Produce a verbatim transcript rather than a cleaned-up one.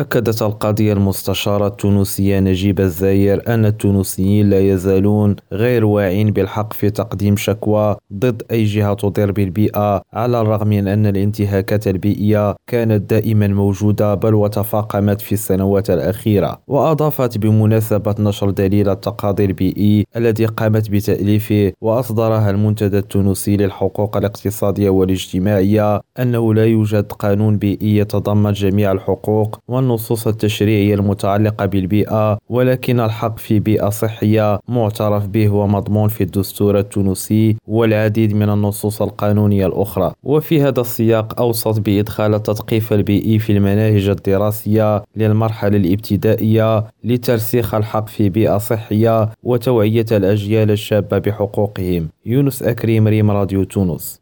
أكدت القاضية المستشارة التونسية نجيب الزاير أن التونسيين لا يزالون غير واعين بالحق في تقديم شكوى ضد أي جهة تضر بالبيئة، على الرغم من أن الانتهاكات البيئية كانت دائما موجودة بل وتفاقمت في السنوات الأخيرة. وأضافت بمناسبة نشر دليل التقاضي البيئي الذي قامت بتأليفه وأصدرها المنتدى التونسي للحقوق الاقتصادية والاجتماعية أنه لا يوجد قانون بيئي يتضمن جميع الحقوق والنصوص التشريعية المتعلقة بالبيئة، ولكن الحق في بيئة صحية معترف به ومضمون في الدستور التونسي والعديد من النصوص القانونية الأخرى. وفي هذا السياق أوصت بإدخال التثقيف البيئي في المناهج الدراسية للمرحلة الابتدائية لترسيخ الحق في بيئة صحية وتوعية الأجيال الشابة بحقوقهم. يونس أكريم ريم، راديو تونس.